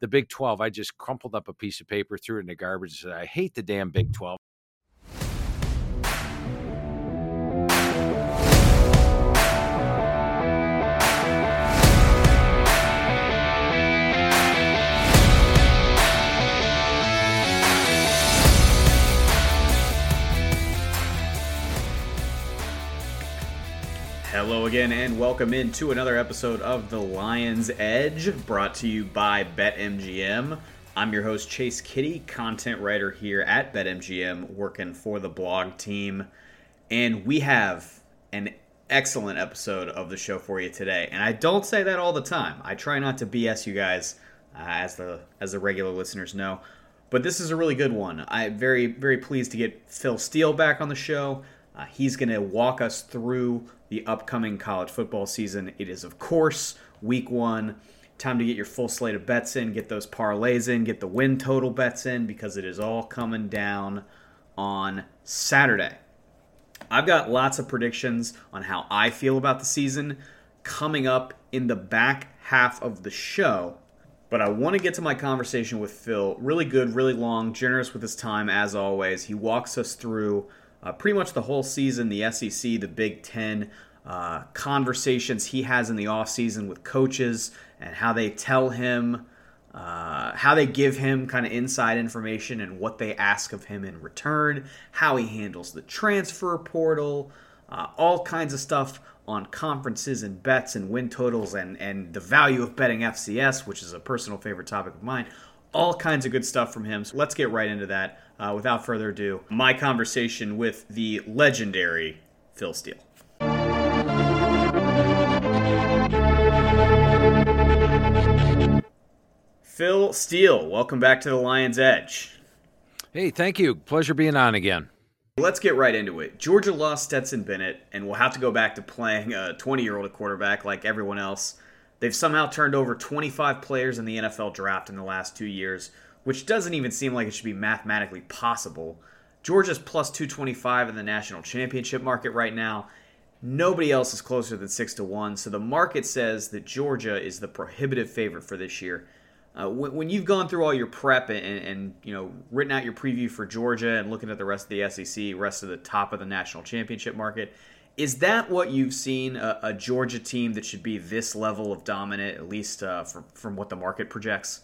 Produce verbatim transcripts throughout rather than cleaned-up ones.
the Big twelve, I just crumpled up a piece of paper, threw it in the garbage, and said, I hate the damn Big twelve. Hello again and welcome into another episode of The Lion's Edge, brought to you by BetMGM. I'm your host, Chase Kitty, content writer here at BetMGM, working for the blog team. And we have an excellent episode of the show for you today. And I don't say that all the time. I try not to B S you guys, uh, as the as the regular listeners know. But this is a really good one. I'm very, very pleased to get Phil Steele back on the show. Uh, he's going to walk us through the upcoming college football season. It is, of course, week one. Time to get your full slate of bets in, get those parlays in, get the win total bets in, because it is all coming down on Saturday. I've got lots of predictions on how I feel about the season coming up in the back half of the show. But I want to get to my conversation with Phil. Really good, really long, generous with his time, as always. He walks us through Uh, pretty much the whole season, the S E C, the Big Ten, uh, conversations he has in the offseason with coaches and how they tell him, uh, how they give him kind of inside information and what they ask of him in return, how he handles the transfer portal, uh, all kinds of stuff on conferences and bets and win totals and, and the value of betting F C S, which is a personal favorite topic of mine. All kinds of good stuff from him. So let's get right into that. Uh, without further ado, my conversation with the legendary Phil Steele. Phil Steele, welcome back to The Lion's Edge. Hey, thank you. Pleasure being on again. Let's get right into it. Georgia lost Stetson Bennett, and we'll have to go back to playing a twenty-year-old at quarterback like everyone else. They've somehow turned over twenty-five players in the N F L draft in the last two years, which doesn't even seem like it should be mathematically possible. Georgia's plus two twenty-five in the national championship market right now. Nobody else is closer than six to one, so the market says that Georgia is the prohibitive favorite for this year. Uh, when, when you've gone through all your prep and, and you know written out your preview for Georgia and looking at the rest of the S E C, rest of the top of the national championship market, is that what you've seen, a, a Georgia team that should be this level of dominant, at least uh, from, from what the market projects?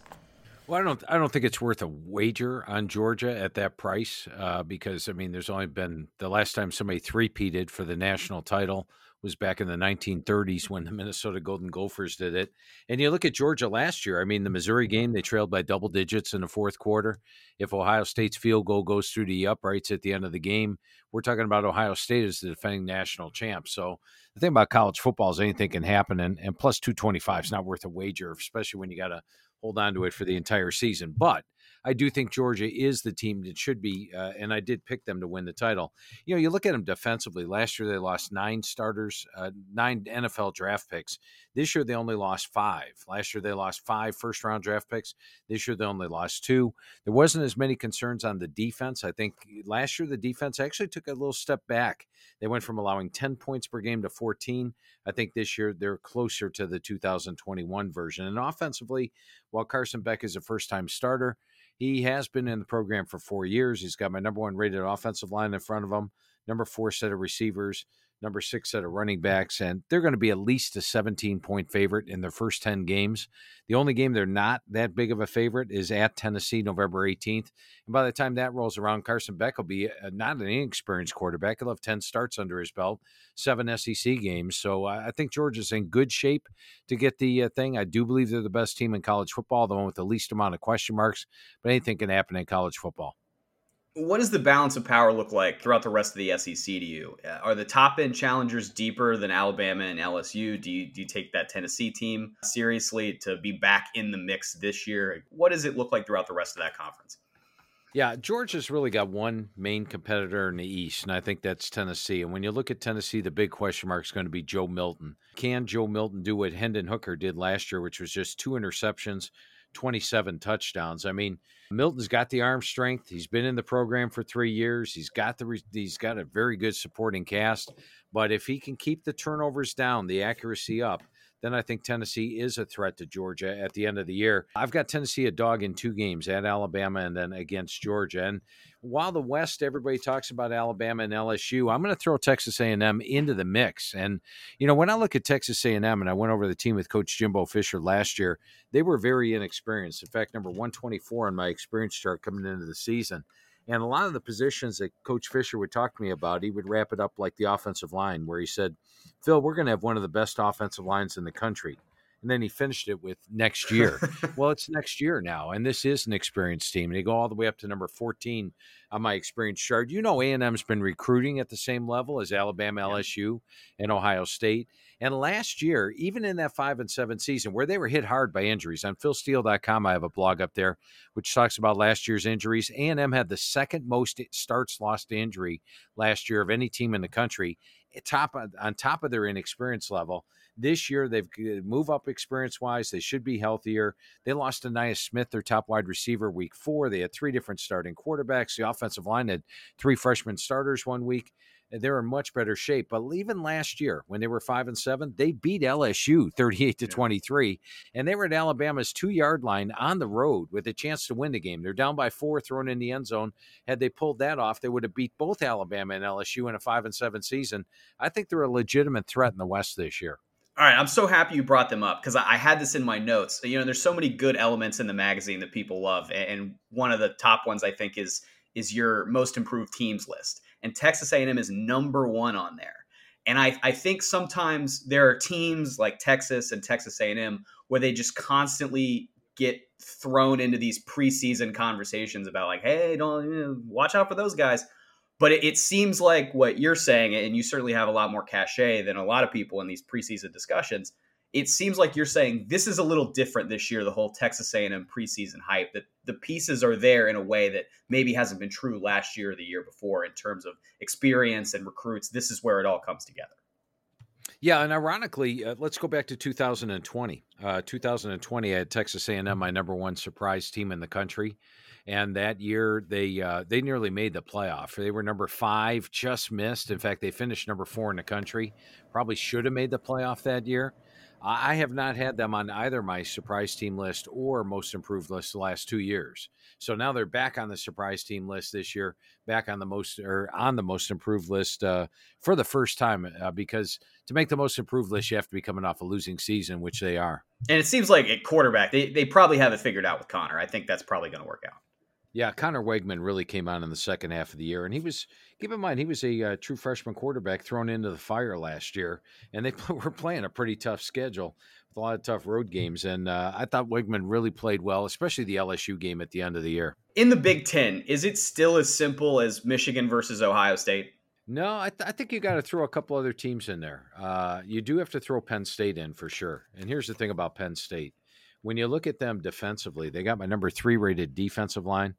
Well, I don't I don't think it's worth a wager on Georgia at that price uh, because, I mean, there's only been – the last time somebody three-peated for the national title was back in the nineteen thirties when the Minnesota Golden Gophers did it. And you look at Georgia last year. I mean, the Missouri game, they trailed by double digits in the fourth quarter. If Ohio State's field goal goes through the uprights at the end of the game, we're talking about Ohio State as the defending national champ. So the thing about college football is anything can happen, and, and plus two twenty-five is not worth a wager, especially when you got to – hold on to it for the entire season. But I do think Georgia is the team that should be, uh, and I did pick them to win the title. You know, you look at them defensively. Last year they lost nine starters, uh, nine N F L draft picks. This year they only lost five. Last year they lost five first-round draft picks. This year they only lost two. There wasn't as many concerns on the defense. I think last year the defense actually took a little step back. They went from allowing ten points per game to fourteen. I think this year they're closer to the two thousand twenty-one version. And offensively, while Carson Beck is a first-time starter, he has been in the program for four years. He's got my number one rated offensive line in front of him, number four set of receivers, number six set of running backs, and they're going to be at least a seventeen-point favorite in their first ten games. The only game they're not that big of a favorite is at Tennessee, November eighteenth. And by the time that rolls around, Carson Beck will be a, not an inexperienced quarterback. He'll have ten starts under his belt, seven S E C games. So I think Georgia's in good shape to get the uh, thing. I do believe they're the best team in college football, the one with the least amount of question marks, but anything can happen in college football. What does the balance of power look like throughout the rest of the S E C to you? Are the top-end challengers deeper than Alabama and L S U? Do you, do you take that Tennessee team seriously to be back in the mix this year? What does it look like throughout the rest of that conference? Yeah, Georgia's really got one main competitor in the East, and I think that's Tennessee. And when you look at Tennessee, the big question mark is going to be Joe Milton. Can Joe Milton do what Hendon Hooker did last year, which was just two interceptions, twenty-seven touchdowns? I mean, Milton's got the arm strength. He's been in the program for three years. He's got the he's got a very good supporting cast. But if he can keep the turnovers down, the accuracy up, then I think Tennessee is a threat to Georgia at the end of the year. I've got Tennessee a dog in two games, at Alabama and then against Georgia. And while the West, everybody talks about Alabama and L S U, I'm going to throw Texas A and M into the mix. And, you know, when I look at Texas A and M, and I went over the team with Coach Jimbo Fisher last year, they were very inexperienced. In fact, number one twenty-four on my experience chart coming into the season. And a lot of the positions that Coach Fisher would talk to me about, he would wrap it up like the offensive line, where he said, Phil, we're going to have one of the best offensive lines in the country. And then he finished it with next year. Well, it's next year now, and this is an experienced team. They go all the way up to number fourteen on my experience chart. You know, A and M's been recruiting at the same level as Alabama, L S U, and Ohio State. And last year, even in that five and seven season where they were hit hard by injuries, on phil steele dot com, I have a blog up there which talks about last year's injuries. A and M had the second most starts lost to injury last year of any team in the country, top on top of their inexperience level. This year, they've move up experience-wise. They should be healthier. They lost to Nia Smith, their top wide receiver, week four. They had three different starting quarterbacks. The offensive line had three freshman starters one week. They're in much better shape. But even last year, when they were five and seven, they beat L S U thirty-eight to twenty-three, and they were at Alabama's two-yard line on the road with a chance to win the game. They're down by four, thrown in the end zone. Had they pulled that off, they would have beat both Alabama and L S U in a five and seven season. I think they're a legitimate threat in the West this year. All right, I'm so happy you brought them up because I had this in my notes. You know, there's so many good elements in the magazine that people love, and one of the top ones I think is is your most improved teams list. And Texas A and M is number one on there. And I, I think sometimes there are teams like Texas and Texas A and M where they just constantly get thrown into these preseason conversations about like, hey, don't you know, watch out for those guys. But it seems like what you're saying, and you certainly have a lot more cachet than a lot of people in these preseason discussions, it seems like you're saying this is a little different this year, the whole Texas A and M preseason hype, that the pieces are there in a way that maybe hasn't been true last year or the year before in terms of experience and recruits. This is where it all comes together. Yeah, and ironically, uh, let's go back to two thousand twenty. Uh, two thousand twenty, I had Texas A and M, my number one surprise team in the country. And that year, they uh, they nearly made the playoff. They were number five, just missed. In fact, they finished number four in the country. Probably should have made the playoff that year. I have not had them on either my surprise team list or most improved list the last two years. So now they're back on the surprise team list this year, back on the most or on the most improved list uh, for the first time uh, because to make the most improved list, you have to be coming off a losing season, which they are. And it seems like at quarterback, they, they probably have it figured out with Conner. I think that's probably going to work out. Yeah, Conner Weigman really came on in the second half of the year, and he was, keep in mind, he was a uh, true freshman quarterback thrown into the fire last year, and they play, were playing a pretty tough schedule with a lot of tough road games, and uh, I thought Weigman really played well, especially the L S U game at the end of the year. In the Big Ten, is it still as simple as Michigan versus Ohio State? No, I, th- I think you got to throw a couple other teams in there. Uh, you do have to throw Penn State in for sure, and here's the thing about Penn State. When you look at them defensively, they got my number three rated defensive line,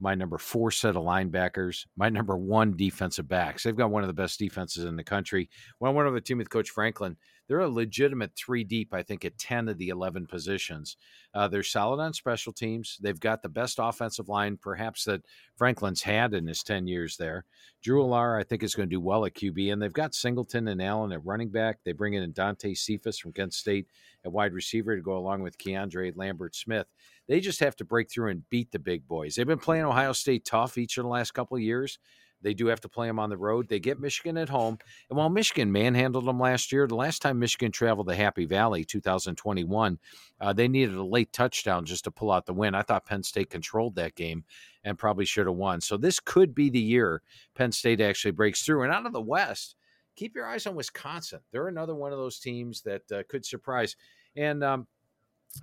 my number four set of linebackers, my number one defensive backs. They've got one of the best defenses in the country. When I went over the team with Coach Franklin, they're a legitimate three deep, I think, at ten of the eleven positions. Uh, they're solid on special teams. They've got the best offensive line, perhaps, that Franklin's had in his ten years there. Drew Allar, I think, is going to do well at Q B, and they've got Singleton and Allen at running back. They bring in Dante Cephas from Kent State at wide receiver to go along with Keandre Lambert-Smith. They just have to break through and beat the big boys. They've been playing Ohio State tough each of the last couple of years. They do have to play them on the road. They get Michigan at home. And while Michigan manhandled them last year, the last time Michigan traveled to Happy Valley, two thousand twenty-one, uh, they needed a late touchdown just to pull out the win. I thought Penn State controlled that game and probably should have won. So this could be the year Penn State actually breaks through. And out of the West, keep your eyes on Wisconsin. They're another one of those teams that uh, could surprise. And, um,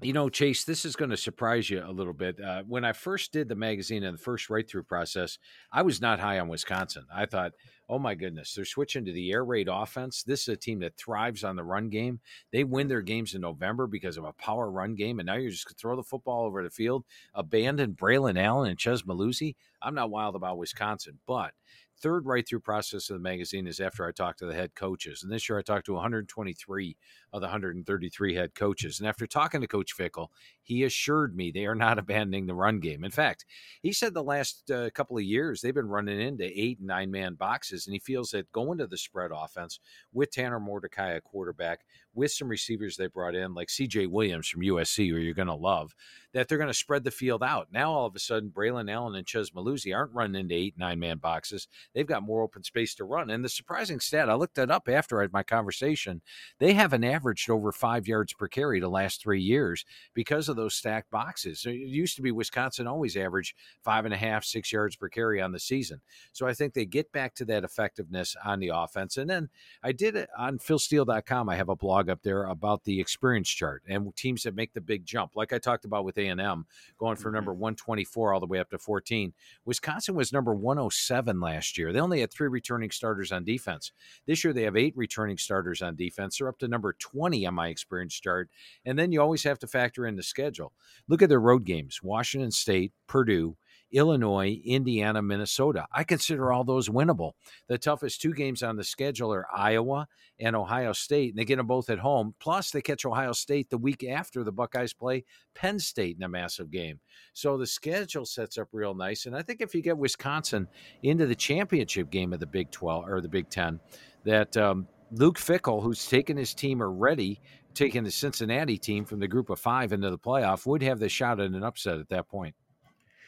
you know, Chase, this is going to surprise you a little bit. Uh, when I first did the magazine and the first write-through process, I was not high on Wisconsin. I thought, oh, my goodness, they're switching to the air raid offense. This is a team that thrives on the run game. They win their games in November because of a power run game, and now you're just going to throw the football over the field, abandon Braylon Allen and Chez Mellusi. I'm not wild about Wisconsin, but third write-through process of the magazine is after I talked to the head coaches. And this year I talked to one hundred twenty-three of the one hundred thirty-three head coaches. And after talking to Coach Fickell, he assured me they are not abandoning the run game. In fact, he said the last uh, couple of years they've been running into eight and nine-man boxes offenses, and he feels that going to the spread offense with Tanner Mordecai, a quarterback, with some receivers they brought in, like C J. Williams from U S C, who you're going to love, that they're going to spread the field out. Now, all of a sudden, Braylon Allen and Chez Mellusi aren't running into eight, nine-man boxes. They've got more open space to run. And the surprising stat, I looked it up after I had my conversation, they haven't averaged over five yards per carry the last three years because of those stacked boxes. It used to be Wisconsin always averaged five and a half, six yards per carry on the season. So I think they get back to that effectiveness on the offense. And then I did it on phil steele dot com. I have a blog up there about the experience chart and teams that make the big jump. Like I talked about with A and M going from number one twenty-four all the way up to fourteen. Wisconsin was number one oh seven last year. They only had three returning starters on defense. This year they have eight returning starters on defense. They're up to number twenty on my experience chart. And then you always have to factor in the schedule. Look at their road games: Washington State, Purdue, Illinois, Indiana, Minnesota. I consider all those winnable. The toughest two games on the schedule are Iowa and Ohio State, and they get them both at home. Plus, they catch Ohio State the week after the Buckeyes play Penn State in a massive game. So the schedule sets up real nice, and I think if you get Wisconsin into the championship game of the Big twelve or the Big Ten, that um, Luke Fickell, who's taken his team already, taking the Cincinnati team from the group of five into the playoff, would have the shot at an upset at that point.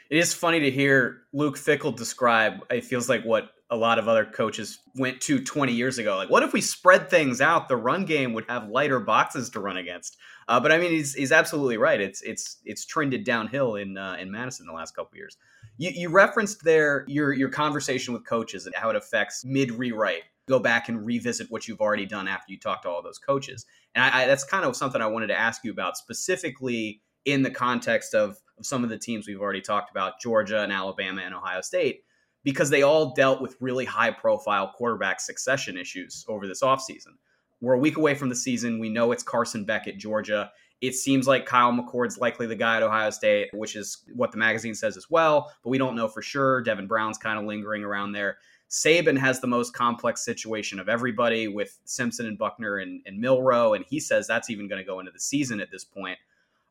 It is funny to hear Luke Fickell describe, it feels like what a lot of other coaches went to twenty years ago. Like, what if we spread things out? The run game would have lighter boxes to run against. Uh, but I mean, he's he's absolutely right. It's it's it's trended downhill in uh, in Madison the last couple of years. You, you referenced there your your conversation with coaches and how it affects mid-rewrite. Go back and revisit what you've already done after you talk to all those coaches. And I, I, that's kind of something I wanted to ask you about specifically in the context of, of some of the teams we've already talked about, Georgia and Alabama and Ohio State, because they all dealt with really high-profile quarterback succession issues over this offseason. We're a week away from the season. We know it's Carson Beck at Georgia. It seems like Kyle McCord's likely the guy at Ohio State, which is what the magazine says as well, but we don't know for sure. Devin Brown's kind of lingering around there. Saban has the most complex situation of everybody with Simpson and Buckner and, and Milroe, and he says that's even going to go into the season at this point.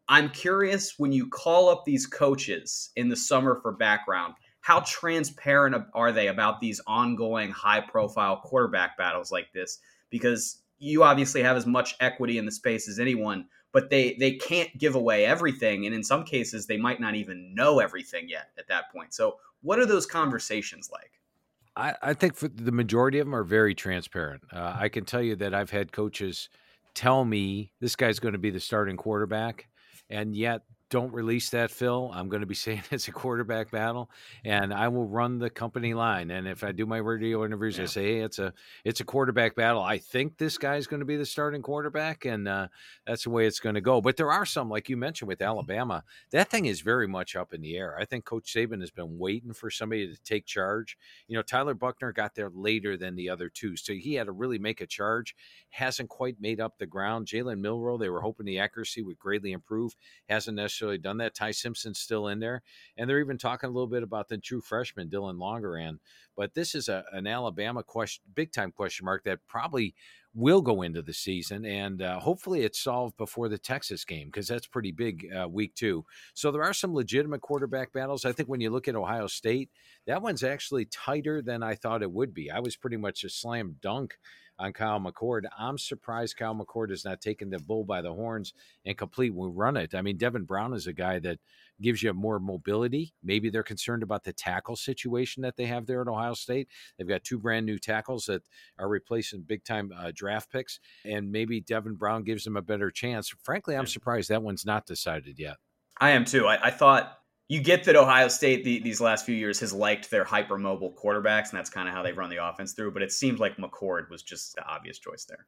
I'm curious, when you call up these coaches in the summer for background, how transparent are they about these ongoing high-profile quarterback battles like this? Because you obviously have as much equity in the space as anyone, but they they can't give away everything, and in some cases, they might not even know everything yet at that point. So what are those conversations like? I, I think for the majority of them are very transparent. Uh, I can tell you that I've had coaches tell me this guy's going to be the starting quarterback, and yet don't release that, Phil. I'm going to be saying it's a quarterback battle, and I will run the company line. And if I do my radio interviews, yeah. I say, hey, it's a it's a quarterback battle. I think this guy's going to be the starting quarterback, and uh, that's the way it's going to go. But there are some, like you mentioned with Alabama, that thing is very much up in the air. I think Coach Saban has been waiting for somebody to take charge. You know, Tyler Buckner got there later than the other two, so he had to really make a charge. Hasn't quite made up the ground. Jalen Milroe, they were hoping the accuracy would greatly improve. Hasn't necessarily done that. Ty Simpson's still in there, and they're even talking a little bit about the true freshman Dylan Longeran. But this is a an Alabama question, big time question mark that probably will go into the season, and uh, hopefully it's solved before the Texas game, because that's pretty big uh, week two. So there are some legitimate quarterback battles. I think when you look at Ohio State, that one's actually tighter than I thought it would be. I was pretty much a slam dunk on Kyle McCord. I'm surprised Kyle McCord has not taken the bull by the horns and completely run it. I mean, Devin Brown is a guy that gives you more mobility. Maybe they're concerned about the tackle situation that they have there at Ohio State. They've got two brand new tackles that are replacing big time uh, draft picks, and maybe Devin Brown gives them a better chance. Frankly, I'm surprised that one's not decided yet. I am too. I, I thought you get that Ohio State the, these last few years has liked their hypermobile quarterbacks, and that's kind of how they've run the offense through, but it seemed like McCord was just the obvious choice there.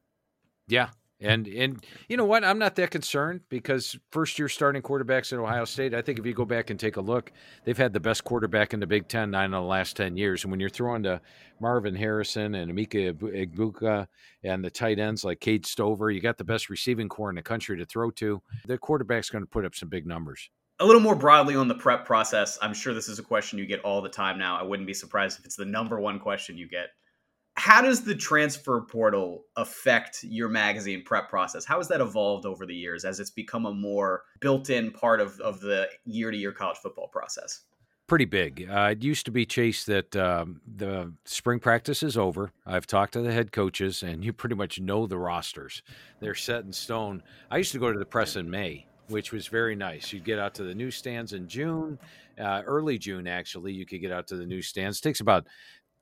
Yeah. And, and you know what? I'm not that concerned, because first-year starting quarterbacks at Ohio State, I think if you go back and take a look, they've had the best quarterback in the Big Ten nine of the last ten years. And when you're throwing to Marvin Harrison and Emeka Egbuka and the tight ends like Cade Stover, you got the best receiving core in the country to throw to. The quarterback's going to put up some big numbers. A little more broadly on the prep process, I'm sure this is a question you get all the time now. I wouldn't be surprised if it's the number one question you get. How does the transfer portal affect your magazine prep process? How has that evolved over the years as it's become a more built-in part of, of the year-to-year college football process? pretty big. Uh, it used to be, Chase, that um, the spring practice is over. I've talked to the head coaches, and you pretty much know the rosters. They're set in stone. I used to go to the press in May, which was very nice. You'd get out to the newsstands in June, uh, early June, actually. You could get out to the newsstands. It takes about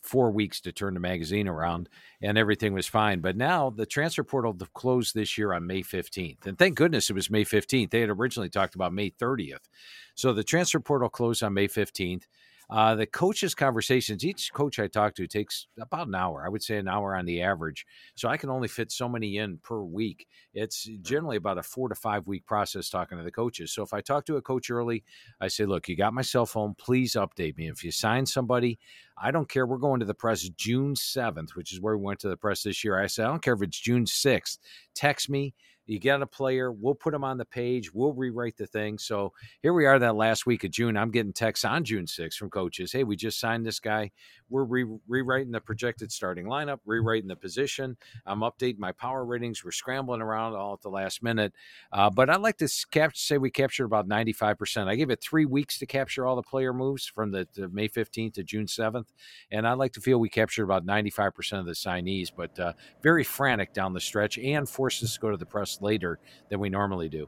four weeks to turn the magazine around, and everything was fine. But now the transfer portal closed this year on May fifteenth. And thank goodness it was May fifteenth. They had originally talked about May thirtieth. So the transfer portal closed on May fifteenth. Uh, the coaches' conversations, each coach I talk to takes about an hour. I would say an hour on the average. So I can only fit so many in per week. It's generally about a four to five week process talking to the coaches. So if I talk to a coach early, I say, look, you got my cell phone. Please update me. If you sign somebody, I don't care. We're going to the press June seventh, which is where we went to the press this year. I said, I don't care if it's June sixth. Text me. You get a player, we'll put them on the page, we'll rewrite the thing. So here we are that last week of June. I'm getting texts on June sixth from coaches. Hey, we just signed this guy. We're re- rewriting the projected starting lineup, rewriting the position. I'm updating my power ratings. We're scrambling around all at the last minute. Uh, but I'd like to cap- say we captured about ninety-five percent. I gave it three weeks to capture all the player moves from the, the May fifteenth to June seventh. And I'd like to feel we captured about ninety-five percent of the signees, but uh, very frantic down the stretch and forced us to go to the press later than we normally do.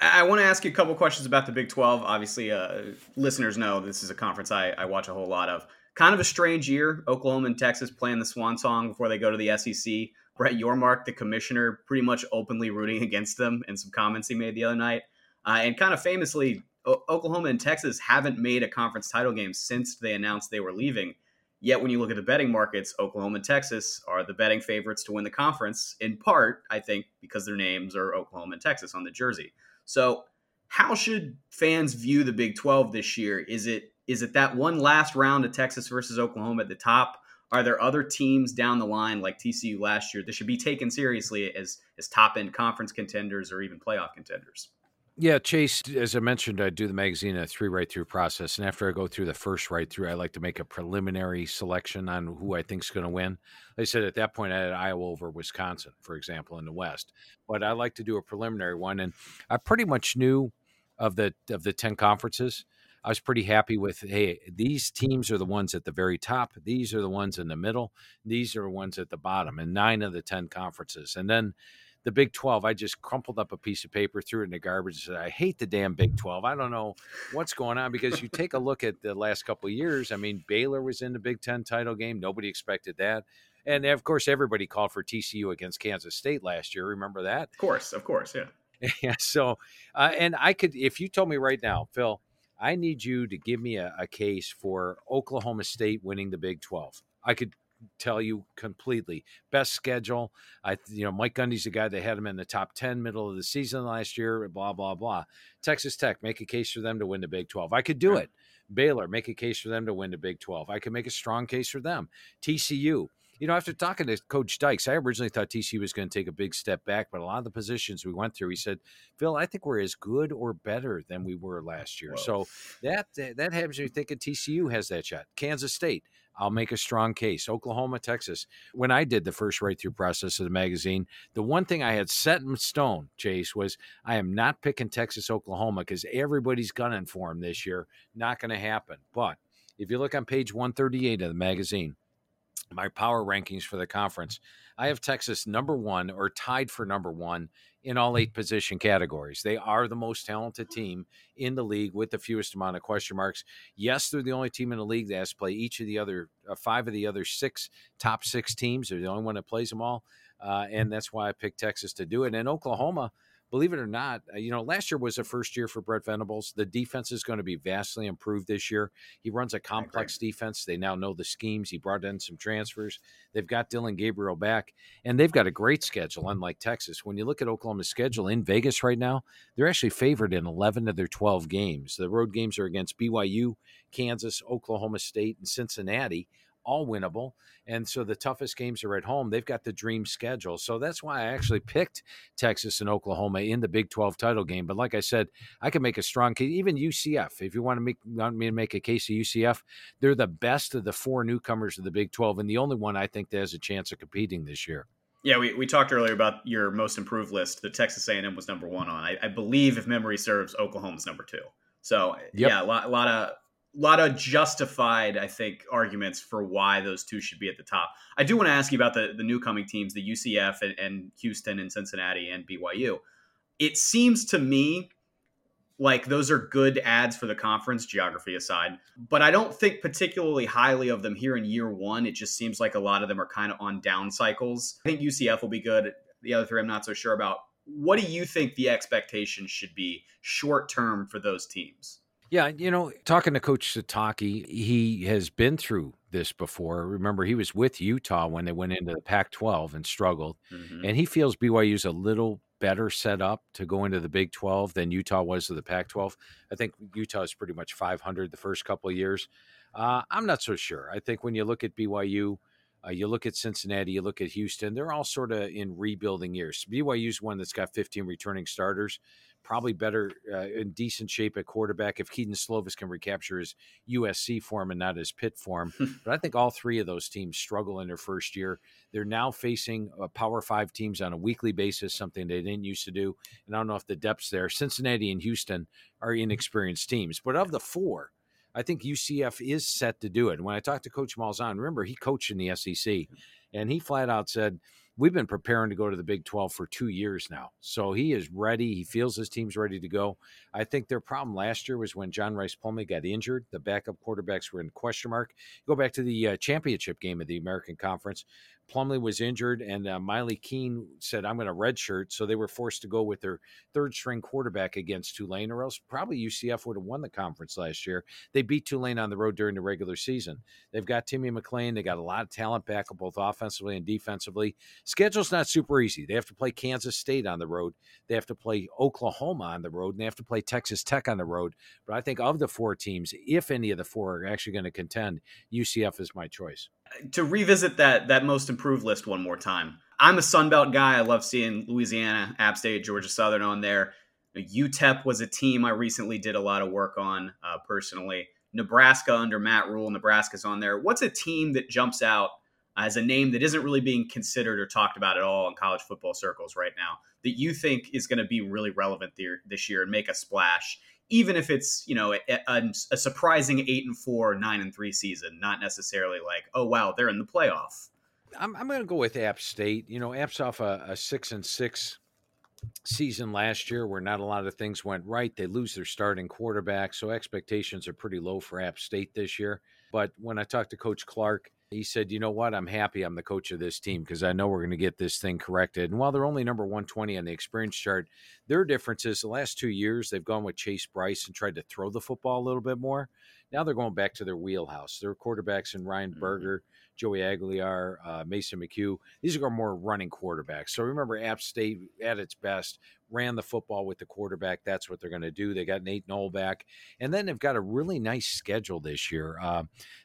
I want to ask you a couple questions about the Big twelve. Obviously, uh, listeners know this is a conference I, I watch a whole lot of. Kind of a strange year. Oklahoma and Texas playing the swan song before they go to the S E C. Brett Yormark, the commissioner, pretty much openly rooting against them in some comments he made the other night. Uh, and kind of famously, o- Oklahoma and Texas haven't made a conference title game since they announced they were leaving. Yet when you look at the betting markets, Oklahoma and Texas are the betting favorites to win the conference, in part, I think, because their names are Oklahoma and Texas on the jersey. So how should fans view the Big twelve this year? Is it is it that one last round of Texas versus Oklahoma at the top? Are there other teams down the line like T C U last year that should be taken seriously as, as top-end conference contenders or even playoff contenders? Yeah, Chase, as I mentioned, I do the magazine a three write-through process. And after I go through the first write-through, I like to make a preliminary selection on who I think is going to win. They said at that point I had Iowa over Wisconsin, for example, in the West. But I like to do a preliminary one. And I pretty much knew of the of the ten conferences. I was pretty happy with, hey, these teams are the ones at the very top. These are the ones in the middle. These are the ones at the bottom. And nine of the ten conferences. And then the Big twelve, I just crumpled up a piece of paper, threw it in the garbage, and said, I hate the damn Big twelve. I don't know what's going on, because you take a look at the last couple of years. I mean, Baylor was in the Big Ten title game. Nobody expected that. And, of course, everybody called for T C U against Kansas State last year. Remember that? Of course, of course, yeah. yeah so, uh, and I could, if you told me right now, Phil, I need you to give me a, a case for Oklahoma State winning the Big twelve. I could tell you completely. Best schedule. I, you know, Mike Gundy's the guy that had him in the top ten middle of the season last year, blah, blah, blah. Texas Tech, make a case for them to win the Big twelve. I could do yeah. it. Baylor, make a case for them to win the Big twelve. I could make a strong case for them. T C U. You know, after talking to Coach Dykes, I originally thought T C U was going to take a big step back, but a lot of the positions we went through, he said, Phil, I think we're as good or better than we were last year. Whoa. So that that has me thinking T C U has that shot. Kansas State, I'll make a strong case. Oklahoma, Texas. When I did the first write-through process of the magazine, the one thing I had set in stone, Chase, was I am not picking Texas, Oklahoma, because everybody's gunning for them this year. Not going to happen. But if you look on page one thirty-eight of the magazine, my power rankings for the conference, I have Texas number one or tied for number one in all eight position categories. They are the most talented team in the league with the fewest amount of question marks. Yes, they're the only team in the league that has to play each of the other uh, five of the other six top six teams. They're the only one that plays them all. Uh, and that's why I picked Texas to do it. And Oklahoma, believe it or not, you know, last year was the first year for Brett Venables. The defense is going to be vastly improved this year. He runs a complex defense. They now know the schemes. He brought in some transfers. They've got Dylan Gabriel back, and they've got a great schedule, unlike Texas. When you look at Oklahoma's schedule in Vegas right now, they're actually favored in eleven of their twelve games. The road games are against B Y U, Kansas, Oklahoma State, and Cincinnati. All winnable. And so the toughest games are at home. They've got the dream schedule. So that's why I actually picked Texas and Oklahoma in the Big twelve title game. But like I said, I can make a strong case. Even U C F, if you want to make want me to make a case of U C F, they're the best of the four newcomers of the Big twelve and the only one I think that has a chance of competing this year. Yeah, we, we talked earlier about your most improved list that Texas A and M was number one on. I, I believe, if memory serves, Oklahoma's number two. So yep. yeah, a lot, a lot of lot of justified, I think, arguments for why those two should be at the top. I do want to ask you about the, the new coming teams, the U C F and, and Houston and Cincinnati and B Y U. It seems to me like those are good adds for the conference, geography aside, but I don't think particularly highly of them here in year one. It just seems like a lot of them are kind of on down cycles. I think U C F will be good. The other three I'm not so sure about. What do you think the expectations should be short term for those teams? Yeah, you know, talking to Coach Satake, he has been through this before. Remember, he was with Utah when they went into the Pac twelve and struggled. Mm-hmm. And he feels B Y U's a little better set up to go into the Big twelve than Utah was to the Pac twelve. I think Utah is pretty much five hundred the first couple of years. Uh, I'm not so sure. I think when you look at B Y U, uh, you look at Cincinnati, you look at Houston, they're all sort of in rebuilding years. B Y U's one that's got fifteen returning starters. Probably better, uh, in decent shape at quarterback if Keaton Slovis can recapture his U S C form and not his Pitt form. But I think all three of those teams struggle in their first year. They're now facing uh, Power Five teams on a weekly basis, something they didn't used to do. And I don't know if the depth's there. Cincinnati and Houston are inexperienced teams. But of the four, I think U C F is set to do it. When I talked to Coach Malzahn, remember, he coached in the S E C, and he flat out said, we've been preparing to go to the Big twelve for two years now. So he is ready. He feels his team's ready to go. I think their problem last year was when John Rice Plumlee got injured. The backup quarterbacks were in question mark. Go back to the uh, championship game of the American Conference. Plumlee was injured, and uh, Miley Keene said, I'm going to redshirt. So they were forced to go with their third-string quarterback against Tulane, or else probably U C F would have won the conference last year. They beat Tulane on the road during the regular season. They've got Timmy McLean. They got a lot of talent back, both offensively and defensively. Schedule's not super easy. They have to play Kansas State on the road. They have to play Oklahoma on the road, and they have to play Texas Tech on the road. But I think of the four teams, if any of the four are actually going to contend, U C F is my choice. To revisit that that most improved list one more time, I'm a Sun Belt guy. I love seeing Louisiana, App State, Georgia Southern on there. U T E P was a team I recently did a lot of work on uh, personally. Nebraska under Matt Rule, Nebraska's on there. What's a team that jumps out as a name that isn't really being considered or talked about at all in college football circles right now that you think is going to be really relevant there this year and make a splash, even if it's, you know, a, a, a surprising eight and four, nine and three season, not necessarily like, oh, wow, they're in the playoff. I'm, I'm going to go with App State. You know, App's off a, a six and six season last year where not a lot of things went right. They lose their starting quarterback. So expectations are pretty low for App State this year. But when I talked to Coach Clark, he said, you know what, I'm happy I'm the coach of this team because I know we're going to get this thing corrected. And while they're only number one twenty on the experience chart, their difference is the last two years they've gone with Chase Bryce and tried to throw the football a little bit more. Now they're going back to their wheelhouse. Their quarterbacks in Ryan Berger, mm-hmm. Joey Aguilar, uh, Mason McHugh, these are more running quarterbacks. So remember, App State at its best ran the football with the quarterback. That's what they're going to do. They got Nate Knoll back. And then they've got a really nice schedule this year. Uh,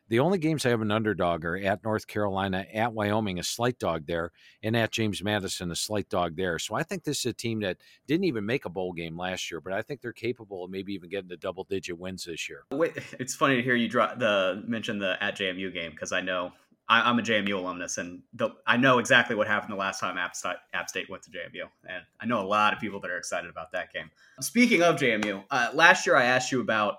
the only games I have an underdog are at North Carolina, at Wyoming, a slight dog there, and at James Madison, a slight dog there. So I think this is a team that didn't even make a bowl game last year, but I think they're capable of maybe even getting to double-digit wins this year. Wait, it's funny to hear you draw the mention the at J M U game because I know I, I'm a J M U alumnus, and the, I know exactly what happened the last time App State, App State went to J M U, and I know a lot of people that are excited about that game. Speaking of J M U, uh, last year I asked you about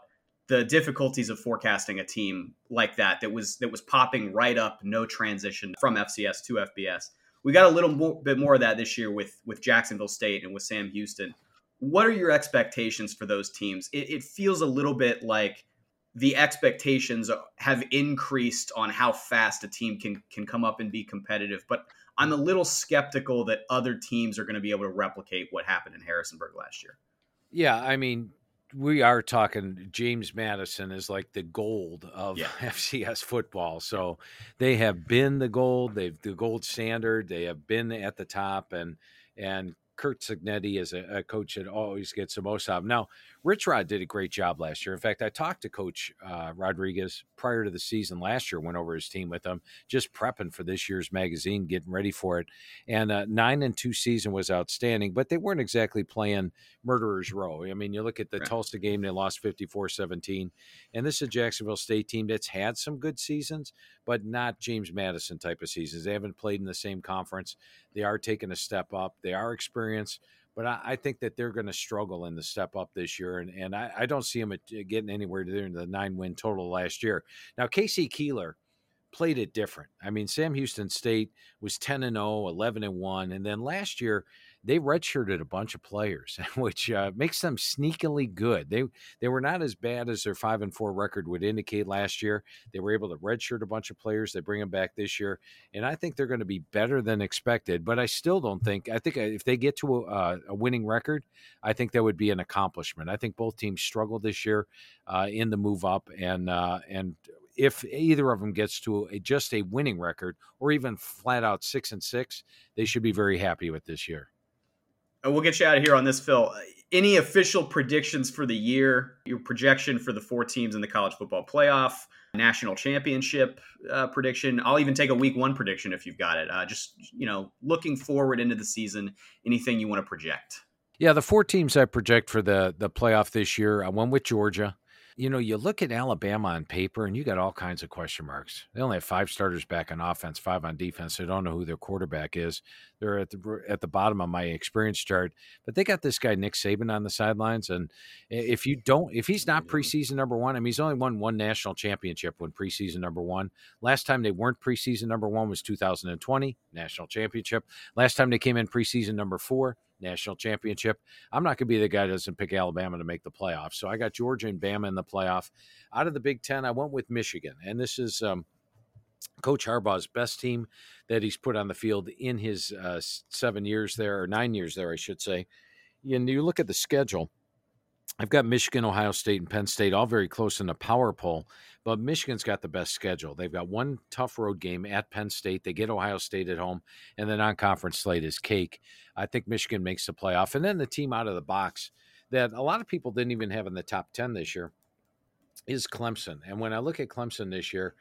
the difficulties of forecasting a team like that that was that was popping right up, no transition from F C S to F B S. We got a little more, bit more of that this year with with Jacksonville State and with Sam Houston. What are your expectations for those teams? It, it feels a little bit like the expectations have increased on how fast a team can can come up and be competitive. But I'm a little skeptical that other teams are going to be able to replicate what happened in Harrisonburg last year. Yeah, I mean, we are talking James Madison is like the gold of yeah. F C S football. So they have been the gold. They've the gold standard. They have been at the top. And and Kurt Cignetti is a, a coach that always gets the most out of him. Now, Rich Rod did a great job last year. In fact, I talked to Coach uh, Rodriguez prior to the season last year, went over his team with him, just prepping for this year's magazine, getting ready for it. And a nine and two season was outstanding, but they weren't exactly playing murderer's row. I mean, you look at the right. Tulsa game, they lost fifty-four seventeen. And this is a Jacksonville State team that's had some good seasons, but not James Madison type of seasons. They haven't played in the same conference. They are taking a step up. They are experienced. But I, I think that they're going to struggle in the step up this year, and, and I, I don't see them getting anywhere near the nine-win total last year. Now, K C Keeler played it different. I mean, Sam Houston State was ten and oh, eleven and one, and then last year they redshirted a bunch of players, which uh, makes them sneakily good. They they were not as bad as their five and four record would indicate last year. They were able to redshirt a bunch of players. They bring them back this year, and I think they're going to be better than expected, but I still don't think – I think if they get to a, a winning record, I think that would be an accomplishment. I think both teams struggled this year uh, in the move up, and uh, and – if either of them gets to a, just a winning record or even flat out six and six, they should be very happy with this year. And we'll get you out of here on this, Phil. Any official predictions for the year, your projection for the four teams in the college football playoff, national championship uh, prediction? I'll even take a week one prediction if you've got it. Uh, just, you know, looking forward into the season, anything you want to project? Yeah, the four teams I project for the, the playoff this year, I won with Georgia. You know, you look at Alabama on paper, and you got all kinds of question marks. They only have five starters back on offense, five on defense. They don't know who their quarterback is. They're at the at the bottom of my experience chart. But they got this guy, Nick Saban, on the sidelines. And if you don't, if he's not preseason number one, I mean, he's only won one national championship when preseason number one. Last time they weren't preseason number one was two thousand twenty, national championship. Last time they came in preseason number four, national championship. I'm not going to be the guy that doesn't pick Alabama to make the playoff. So I got Georgia and Bama in the playoff. Out of the Big Ten, I went with Michigan. And this is um, Coach Harbaugh's best team that he's put on the field in his uh, seven years there, or nine years there, I should say. And you look at the schedule. I've got Michigan, Ohio State, and Penn State all very close in the power poll, but Michigan's got the best schedule. They've got one tough road game at Penn State. They get Ohio State at home, and the non-conference slate is cake. I think Michigan makes the playoff. And then the team out of the box that a lot of people didn't even have in the top ten this year is Clemson. And when I look at Clemson this year,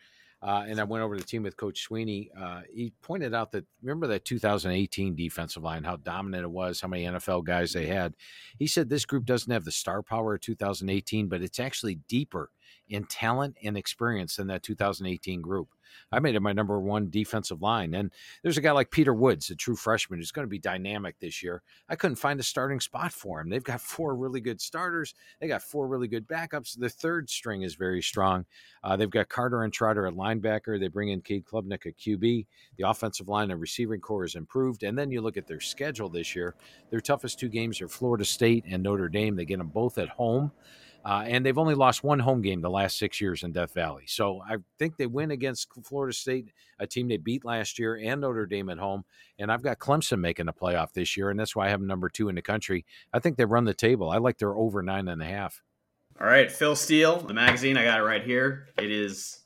Uh, and I went over to the team with Coach Sweeney. Uh, he pointed out that, remember that two thousand eighteen defensive line, how dominant it was, how many N F L guys they had. He said this group doesn't have the star power of two thousand eighteen, but it's actually deeper in talent and experience than that two thousand eighteen group. I made it my number one defensive line. And there's a guy like Peter Woods, a true freshman, who's going to be dynamic this year. I couldn't find a starting spot for him. They've got four really good starters. They got four really good backups. The third string is very strong. Uh, they've got Carter and Trotter at linebacker. They bring in Cade Klubnik at Q B. The offensive line and receiving core is improved. And then you look at their schedule this year. Their toughest two games are Florida State and Notre Dame. They get them both at home. Uh, and they've only lost one home game the last six years in Death Valley. So I think they win against Florida State, a team they beat last year, and Notre Dame at home. And I've got Clemson making the playoff this year, and that's why I have them number two in the country. I think they run the table. I like their over nine and a half. All right, Phil Steele, the magazine, I got it right here. It is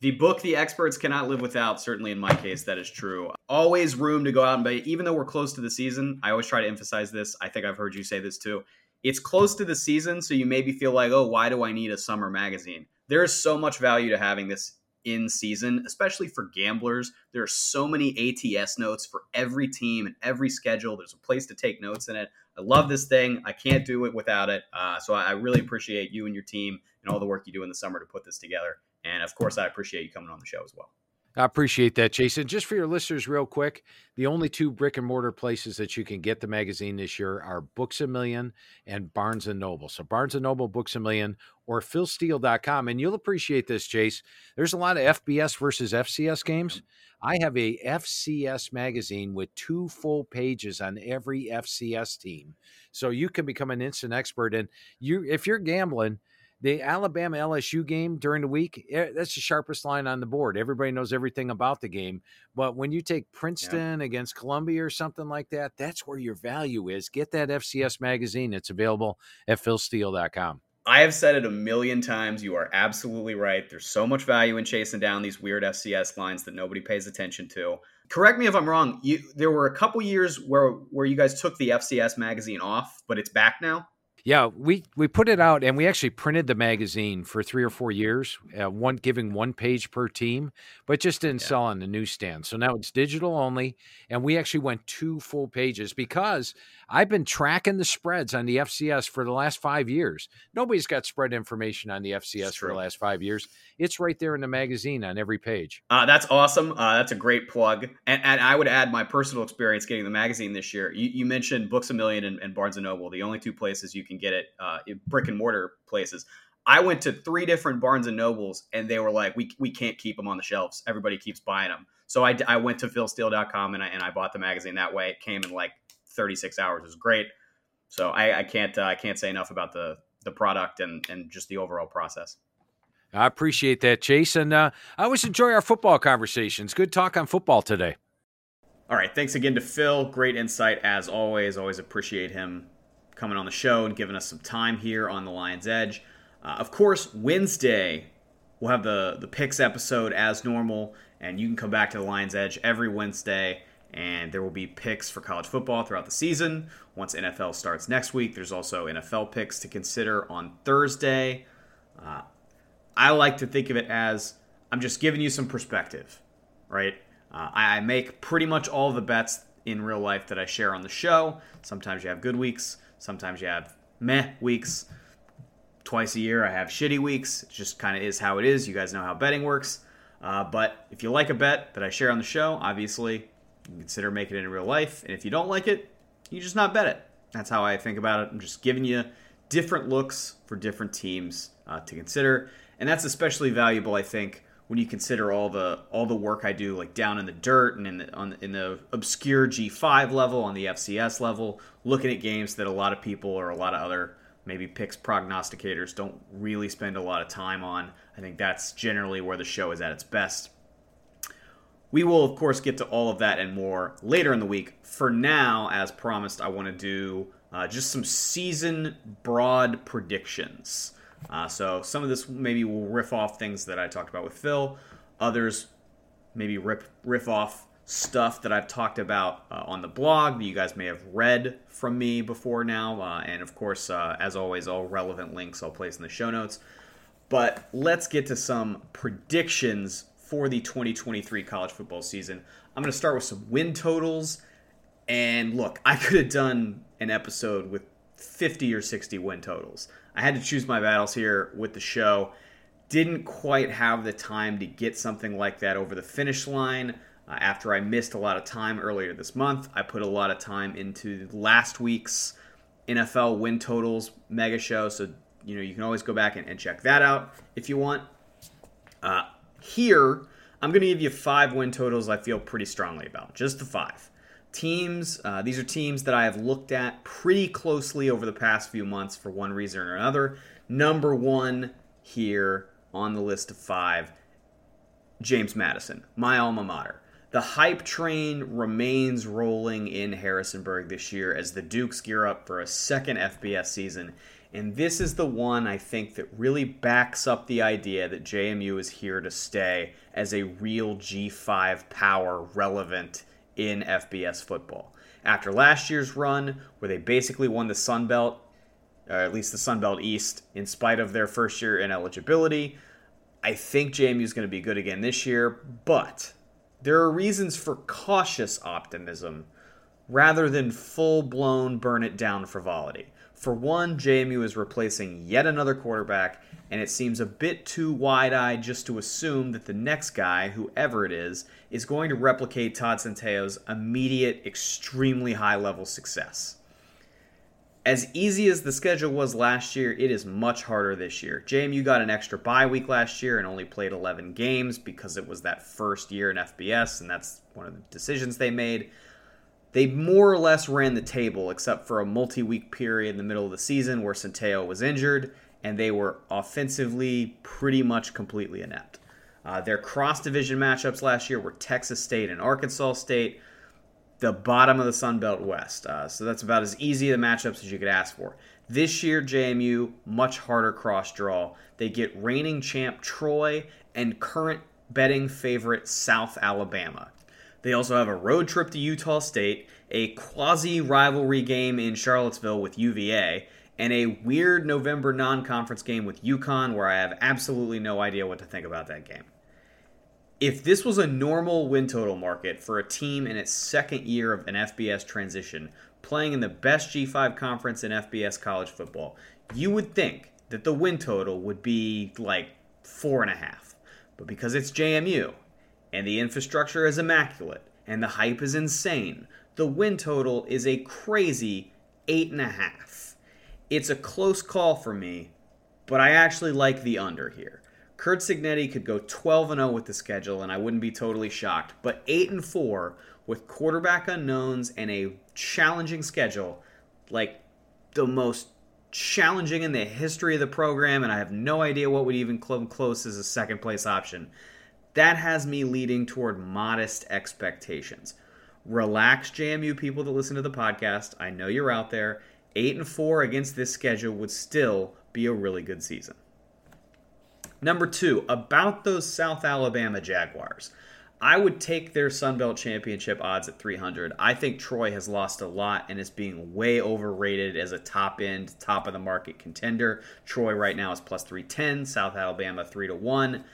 the book the experts cannot live without. Certainly in my case, that is true. Always room to go out and buy. Even though we're close to the season, I always try to emphasize this. I think I've heard you say this too. It's close to the season, so you maybe feel like, oh, why do I need a summer magazine? There is so much value to having this in season, especially for gamblers. There are so many A T S notes for every team and every schedule. There's a place to take notes in it. I love this thing. I can't do it without it. Uh, so I really appreciate you and your team and all the work you do in the summer to put this together. And, of course, I appreciate you coming on the show as well. I appreciate that, Jason. Just for your listeners real quick, the only two brick and mortar places that you can get the magazine this year are Books A Million and Barnes and Noble. So Barnes and Noble, Books A Million, or phil steele dot com. And you'll appreciate this, Chase. There's a lot of F B S versus F C S games. I have a F C S magazine with two full pages on every F C S team. So you can become an instant expert. And you, if you're gambling, the Alabama-L S U game during the week, that's the sharpest line on the board. Everybody knows everything about the game. But when you take Princeton yeah. against Columbia or something like that, that's where your value is. Get that F C S magazine. It's available at phil steele dot com. I have said it a million times. You are absolutely right. There's so much value in chasing down these weird F C S lines that nobody pays attention to. Correct me if I'm wrong. You, there were a couple years where, where you guys took the F C S magazine off, but it's back now? Yeah, we, we put it out, and we actually printed the magazine for three or four years, uh, one giving one page per team, but just didn't yeah. sell on the newsstand. So now it's digital only, and we actually went two full pages because I've been tracking the spreads on the F C S for the last five years. Nobody's got spread information on the F C S for the last five years. It's right there in the magazine on every page. Uh, that's awesome. Uh, that's a great plug. And, and I would add my personal experience getting the magazine this year. You, you mentioned Books A Million and, and Barnes and Noble, the only two places you can get it uh, in brick and mortar places. I went to three different Barnes and Nobles, and they were like, we we can't keep them on the shelves. Everybody keeps buying them. So I, I went to phil steele dot com and I and I bought the magazine that way. It came in like thirty-six hours. It was great. So I, I can't uh, I can't say enough about the the product and and just the overall process. I appreciate that, Chase, and uh, I always enjoy our football conversations. Good talk on football today. All right, thanks again to Phil. Great insight as always. Always appreciate him coming on the show and giving us some time here on The Lion's Edge. Uh, of course, Wednesday, we'll have the, the picks episode as normal, and you can come back to The Lion's Edge every Wednesday, and there will be picks for college football throughout the season. Once N F L starts next week, there's also N F L picks to consider on Thursday. Uh, I like to think of it as I'm just giving you some perspective, right? Uh, I make pretty much all the bets in real life that I share on the show. Sometimes you have good weeks. Sometimes you have meh weeks. Twice a year, I have shitty weeks. It just kind of is how it is. You guys know how betting works. Uh, but if you like a bet that I share on the show, obviously, you can consider making it in real life. And if you don't like it, you just not bet it. That's how I think about it. I'm just giving you different looks for different teams uh, to consider. And that's especially valuable, I think, when you consider all the all the work I do, like down in the dirt and in the on, in the obscure G five level, on the F C S level, looking at games that a lot of people or a lot of other maybe picks prognosticators don't really spend a lot of time on. I think that's generally where the show is at its best. We will, of course, get to all of that and more later in the week. For now, as promised, I want to do uh, just some season broad predictions. Uh, so some of this maybe will riff off things that I talked about with Phil. Others maybe rip, riff off stuff that I've talked about uh, on the blog that you guys may have read from me before now. Uh, and of course, uh, as always, all relevant links I'll place in the show notes. But let's get to some predictions for the twenty twenty-three college football season. I'm going to start with some win totals. And look, I could have done an episode with fifty or sixty win totals. I had to choose my battles here with the show. Didn't quite have the time to get something like that over the finish line. Uh, after I missed a lot of time earlier this month, I put a lot of time into last week's N F L win totals mega show. So, you know, you can always go back and, and check that out if you want. Uh, here, I'm going to give you five win totals I feel pretty strongly about. Just the five. Teams, uh, these are teams that I have looked at pretty closely over the past few months for one reason or another. Number one here on the list of five, James Madison, my alma mater. The hype train remains rolling in Harrisonburg this year as the Dukes gear up for a second F B S season. And this is the one I think that really backs up the idea that J M U is here to stay as a real G five power relevant in F B S football. After last year's run, where they basically won the Sun Belt, or at least the Sun Belt East, in spite of their first year ineligibility, I think J M U is going to be good again this year, but there are reasons for cautious optimism rather than full-blown burn-it-down frivolity. For one, J M U is replacing yet another quarterback, and it seems a bit too wide-eyed just to assume that the next guy, whoever it is, is going to replicate Todd Santeo's immediate, extremely high-level success. As easy as the schedule was last year, it is much harder this year. J M U got an extra bye week last year and only played eleven games because it was that first year in F B S, and that's one of the decisions they made. They more or less ran the table, except for a multi-week period in the middle of the season where Santeo was injured, and they were offensively pretty much completely inept. Uh, their cross-division matchups last year were Texas State and Arkansas State, the bottom of the Sun Belt West. Uh, so that's about as easy of the matchups as you could ask for. This year, J M U, much harder cross-draw. They get reigning champ Troy and current betting favorite South Alabama. They also have a road trip to Utah State, a quasi-rivalry game in Charlottesville with U V A, and a weird November non-conference game with UConn where I have absolutely no idea what to think about that game. If this was a normal win total market for a team in its second year of an F B S transition, playing in the best G five conference in F B S college football, you would think that the win total would be like four and a half. But because it's J M U, and the infrastructure is immaculate, and the hype is insane, the win total is a crazy eight and a half. It's a close call for me, but I actually like the under here. Curt Cignetti could go twelve and oh with the schedule, and I wouldn't be totally shocked. But eight and four with quarterback unknowns and a challenging schedule, like the most challenging in the history of the program, and I have no idea what would even come close as a second-place option. That has me leading toward modest expectations. Relax, J M U people that listen to the podcast. I know you're out there. eight and four against this schedule would still be a really good season. Number two, about those South Alabama Jaguars. I would take their Sun Belt Championship odds at three hundred. I think Troy has lost a lot and is being way overrated as a top-end, top-of-the-market contender. Troy right now is plus three ten, South Alabama three to one.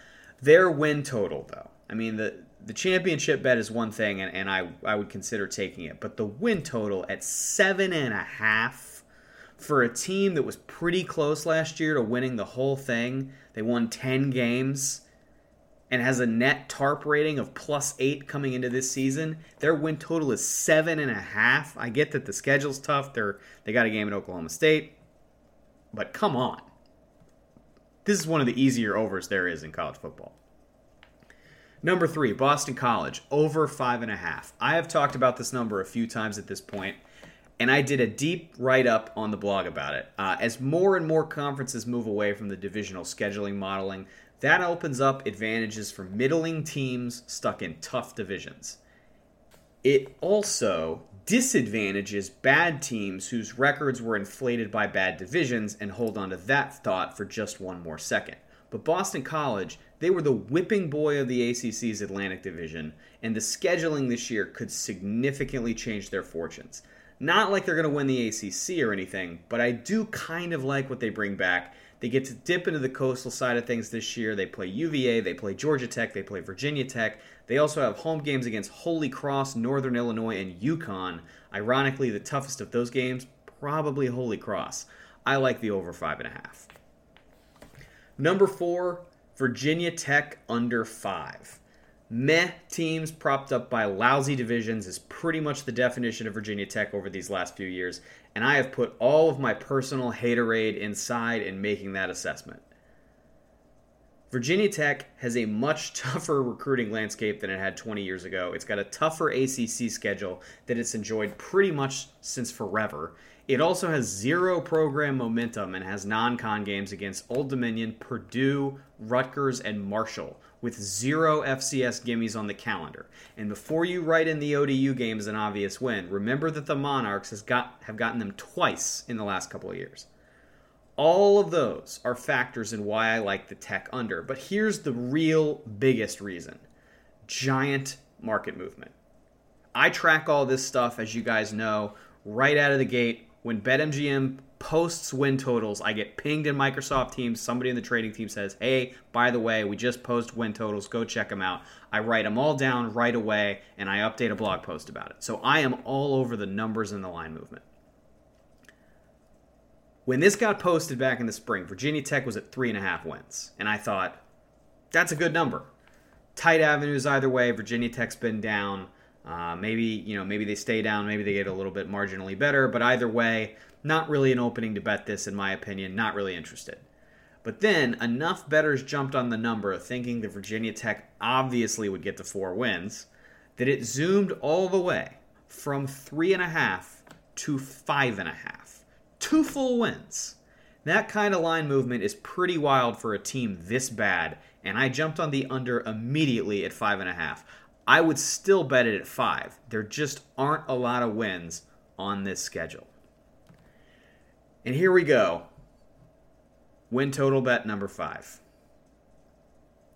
Their win total, though. I mean, the, the championship bet is one thing, and, and I, I would consider taking it. But the win total at seven and a half for a team that was pretty close last year to winning the whole thing. They won ten games and has a net tarp rating of plus eight coming into this season. Their win total is seven and a half. I get that the schedule's tough. They're, they got a game at Oklahoma State. But come on. This is one of the easier overs there is in college football. Number three, Boston College, over five and a half. I have talked about this number a few times at this point, and I did a deep write-up on the blog about it. Uh, as more and more conferences move away from the divisional scheduling modeling, that opens up advantages for middling teams stuck in tough divisions. It also disadvantages bad teams whose records were inflated by bad divisions, and hold on to that thought for just one more second. But Boston College, they were the whipping boy of the A C C's Atlantic Division, and the scheduling this year could significantly change their fortunes. Not like they're going to win the A C C or anything, but I do kind of like what they bring back. They get to dip into the coastal side of things this year. They play U V A, they play Georgia Tech, they play Virginia Tech. They also have home games against Holy Cross, Northern Illinois, and UConn. Ironically, the toughest of those games, probably Holy Cross. I like the over five and a half. Number four, Virginia Tech under five. Meh teams propped up by lousy divisions is pretty much the definition of Virginia Tech over these last few years, and I have put all of my personal haterade inside in making that assessment. Virginia Tech has a much tougher recruiting landscape than it had twenty years ago. It's got a tougher A C C schedule that it's enjoyed pretty much since forever. It also has zero program momentum and has non-con games against Old Dominion, Purdue, Rutgers, and Marshall, with zero F C S gimmies on the calendar. And before you write in the O D U game as an obvious win, remember that the Monarchs has got have gotten them twice in the last couple of years. All of those are factors in why I like the Tech under, but here's the real biggest reason. Giant market movement. I track all this stuff, as you guys know, right out of the gate. When BetMGM posts win totals, I get pinged in Microsoft Teams. Somebody in the trading team says, hey, by the way, we just post win totals. Go check them out. I write them all down right away, and I update a blog post about it. So I am all over the numbers and the line movement. When this got posted back in the spring, Virginia Tech was at three and a half wins. And I thought, that's a good number. Tight avenues either way. Virginia Tech's been down. Uh, maybe, you know, maybe they stay down, maybe they get a little bit marginally better, but either way, not really an opening to bet this, in my opinion, not really interested. But then enough bettors jumped on the number thinking that Virginia Tech obviously would get to four wins that it zoomed all the way from three and a half to five and a half. Two full wins. That kind of line movement is pretty wild for a team this bad, and I jumped on the under immediately at five and a half. I would still bet it at five. There just aren't a lot of wins on this schedule. And here we go. Win total bet number five.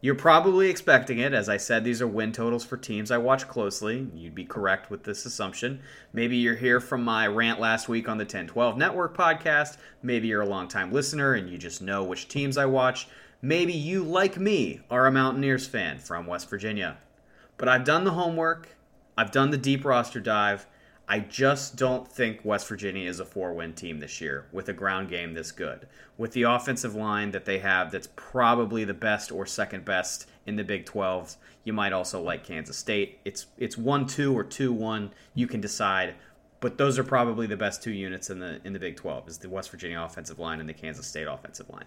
You're probably expecting it. As I said, these are win totals for teams I watch closely. You'd be correct with this assumption. Maybe you're here from my rant last week on the ten twelve Network podcast. Maybe you're a longtime listener and you just know which teams I watch. Maybe you, like me, are a Mountaineers fan from West Virginia. But I've done the homework. I've done the deep roster dive. I just don't think West Virginia is a four-win team this year with a ground game this good. With the offensive line that they have that's probably the best or second best in the Big twelve, you might also like Kansas State. It's it's one two or two one, you can decide, but those are probably the best two units in the in the Big twelve, is the West Virginia offensive line and the Kansas State offensive line.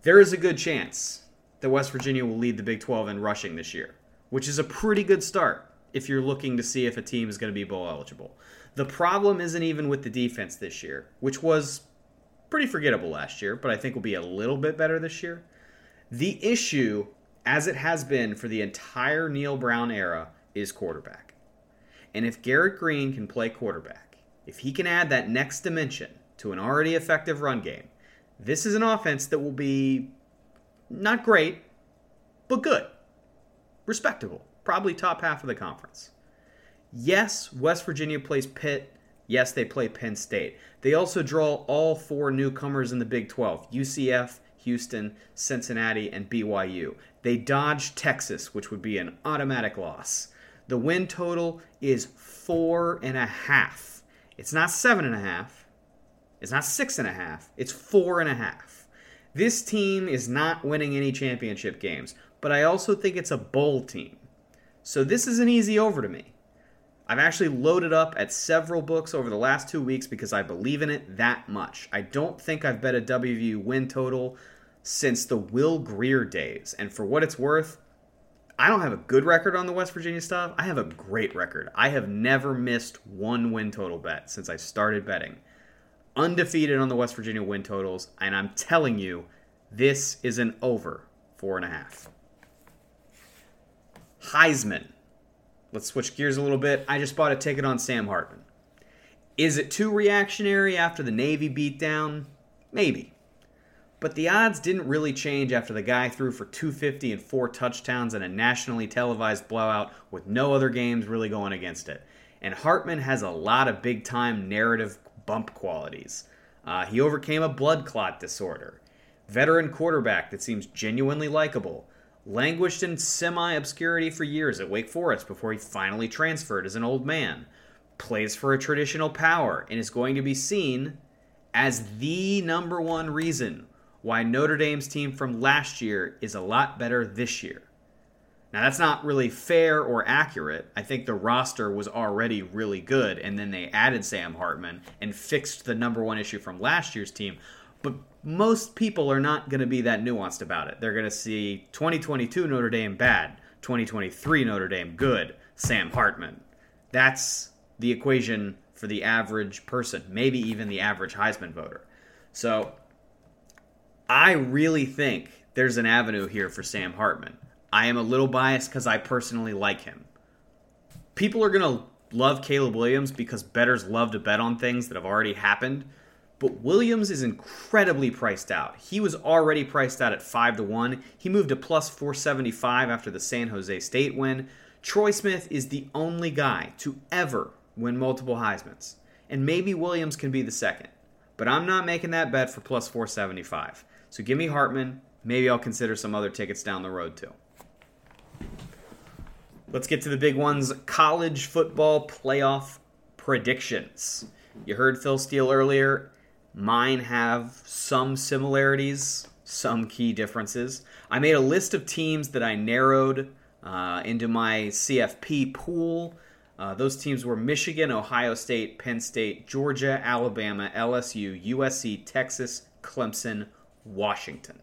There is a good chance that West Virginia will lead the Big twelve in rushing this year, which is a pretty good start if you're looking to see if a team is going to be bowl eligible. The problem isn't even with the defense this year, which was pretty forgettable last year, but I think will be a little bit better this year. The issue, as it has been for the entire Neil Brown era, is quarterback. And if Garrett Green can play quarterback, if he can add that next dimension to an already effective run game, this is an offense that will be not great, but good, respectable. Probably top half of the conference. Yes, West Virginia plays Pitt. Yes, they play Penn State. They also draw all four newcomers in the Big twelve, U C F, Houston, Cincinnati, and B Y U. They dodge Texas, which would be an automatic loss. The win total is four and a half. It's not seven and a half. It's not six and a half. It's four and a half. This team is not winning any championship games, but I also think it's a bowl team. So this is an easy over to me. I've actually loaded up at several books over the last two weeks because I believe in it that much. I don't think I've bet a W V U win total since the Will Greer days. And for what it's worth, I don't have a good record on the West Virginia stuff. I have a great record. I have never missed one win total bet since I started betting. Undefeated on the West Virginia win totals. And I'm telling you, this is an over four and a half. Heisman. Let's switch gears a little bit. I just bought a ticket on Sam Hartman. Is it too reactionary after the Navy beatdown? Maybe. But the odds didn't really change after the guy threw for two hundred fifty and four touchdowns in a nationally televised blowout with no other games really going against it. And Hartman has a lot of big-time narrative bump qualities. Uh, he overcame a blood clot disorder. Veteran quarterback that seems genuinely likable. Languished in semi-obscurity for years at Wake Forest before he finally transferred as an old man. Plays for a traditional power and is going to be seen as the number one reason why Notre Dame's team from last year is a lot better this year. Now, that's not really fair or accurate. I think the roster was already really good, and then they added Sam Hartman and fixed the number one issue from last year's team. But most people are not going to be that nuanced about it. They're going to see twenty twenty-two Notre Dame bad, twenty twenty-three Notre Dame good, Sam Hartman. That's the equation for the average person, maybe even the average Heisman voter. So I really think there's an avenue here for Sam Hartman. I am a little biased because I personally like him. People are going to love Caleb Williams because bettors love to bet on things that have already happened. But Williams is incredibly priced out. He was already priced out at five to one. He moved to plus four seventy-five after the San Jose State win. Troy Smith is the only guy to ever win multiple Heismans. And maybe Williams can be the second. But I'm not making that bet for plus four seventy-five. So give me Hartman. Maybe I'll consider some other tickets down the road too. Let's get to the big ones. College football playoff predictions. You heard Phil Steele earlier. Mine have some similarities, some key differences. I made a list of teams that I narrowed uh, into my C F P pool. Uh, those teams were Michigan, Ohio State, Penn State, Georgia, Alabama, L S U, U S C, Texas, Clemson, Washington.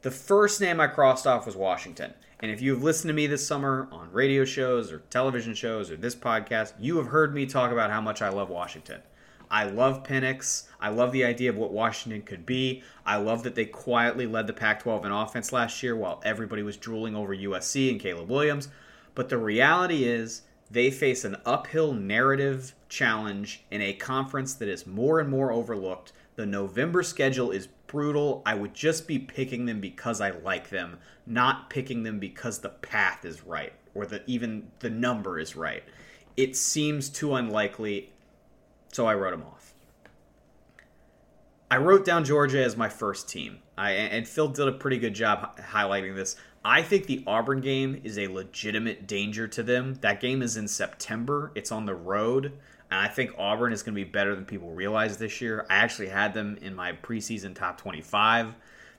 The first name I crossed off was Washington. And if you've listened to me this summer on radio shows or television shows or this podcast, you have heard me talk about how much I love Washington. I love Penix. I love the idea of what Washington could be. I love that they quietly led the Pac twelve in offense last year while everybody was drooling over U S C and Caleb Williams. But the reality is they face an uphill narrative challenge in a conference that is more and more overlooked. The November schedule is brutal. I would just be picking them because I like them, not picking them because the path is right or that even the number is right. It seems too unlikely, so I wrote them off. I wrote down Georgia as my first team, I, and Phil did a pretty good job highlighting this. I think the Auburn game is a legitimate danger to them. That game is in September. It's on the road, and I think Auburn is going to be better than people realize this year. I actually had them in my preseason top twenty-five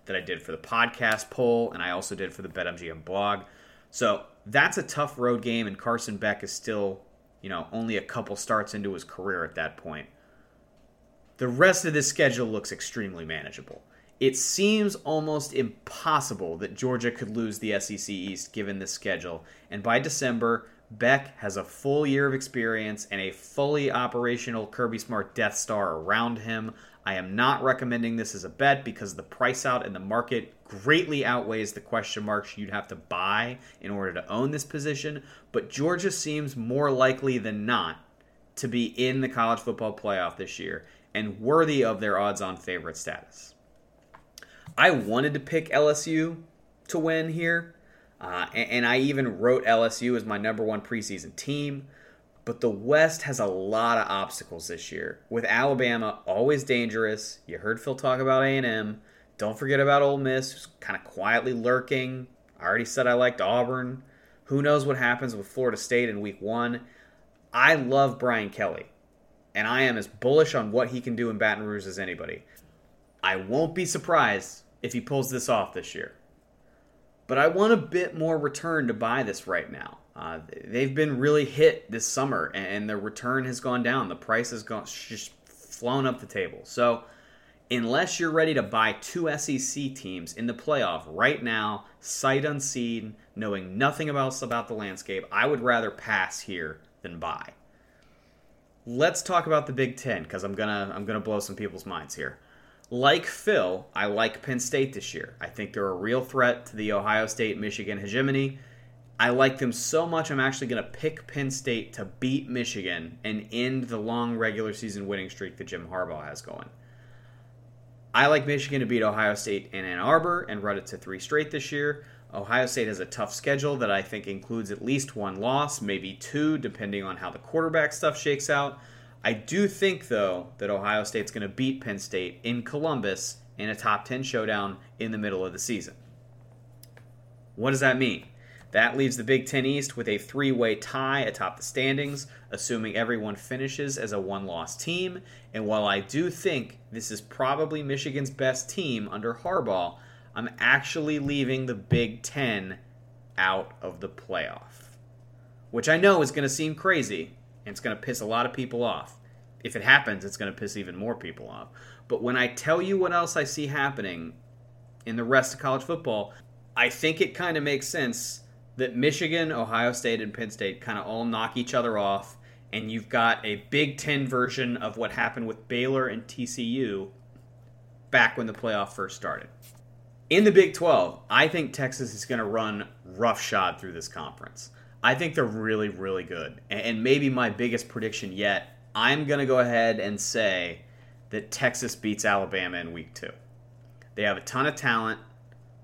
that I did for the podcast poll, and I also did for the BetMGM blog. So that's a tough road game, and Carson Beck is still, you know, only a couple starts into his career at that point. The rest of this schedule looks extremely manageable. It seems almost impossible that Georgia could lose the S E C East given this schedule, and by December, Beck has a full year of experience and a fully operational Kirby Smart Death Star around him. I am not recommending this as a bet because the price out in the market greatly outweighs the question marks you'd have to buy in order to own this position, but Georgia seems more likely than not to be in the college football playoff this year, and worthy of their odds-on favorite status. I wanted to pick L S U to win here, uh, and, and I even wrote L S U as my number one preseason team, but the West has a lot of obstacles this year, with Alabama always dangerous. You heard Phil talk about A and M. Don't forget about Ole Miss, who's kind of quietly lurking. I already said I liked Auburn. Who knows what happens with Florida State in week one. I love Brian Kelly, and I am as bullish on what he can do in Baton Rouge as anybody. I won't be surprised if he pulls this off this year. But I want a bit more return to buy this right now. Uh, they've been really hit this summer, and the return has gone down. The price has gone just flown up the table. So unless you're ready to buy two S E C teams in the playoff right now, sight unseen, knowing nothing else about the landscape, I would rather pass here than buy. Let's talk about the Big Ten, because I'm gonna I'm gonna blow some people's minds here. Like Phil, I like Penn State this year. I think they're a real threat to the Ohio State-Michigan hegemony. I like them so much I'm actually gonna pick Penn State to beat Michigan and end the long regular season winning streak that Jim Harbaugh has going. I like Michigan to beat Ohio State in Ann Arbor and run it to three straight this year. Ohio State has a tough schedule that I think includes at least one loss, maybe two, depending on how the quarterback stuff shakes out. I do think, though, that Ohio State's going to beat Penn State in Columbus in a top ten showdown in the middle of the season. What does that mean? That leaves the Big Ten East with a three-way tie atop the standings, assuming everyone finishes as a one-loss team. And while I do think this is probably Michigan's best team under Harbaugh, I'm actually leaving the Big Ten out of the playoff, which I know is going to seem crazy, and it's going to piss a lot of people off. If it happens, it's going to piss even more people off. But when I tell you what else I see happening in the rest of college football, I think it kind of makes sense that Michigan, Ohio State, and Penn State kind of all knock each other off, and you've got a Big Ten version of what happened with Baylor and T C U back when the playoff first started. In the Big twelve, I think Texas is going to run roughshod through this conference. I think they're really, really good. And maybe my biggest prediction yet, I'm going to go ahead and say that Texas beats Alabama in week two. They have a ton of talent,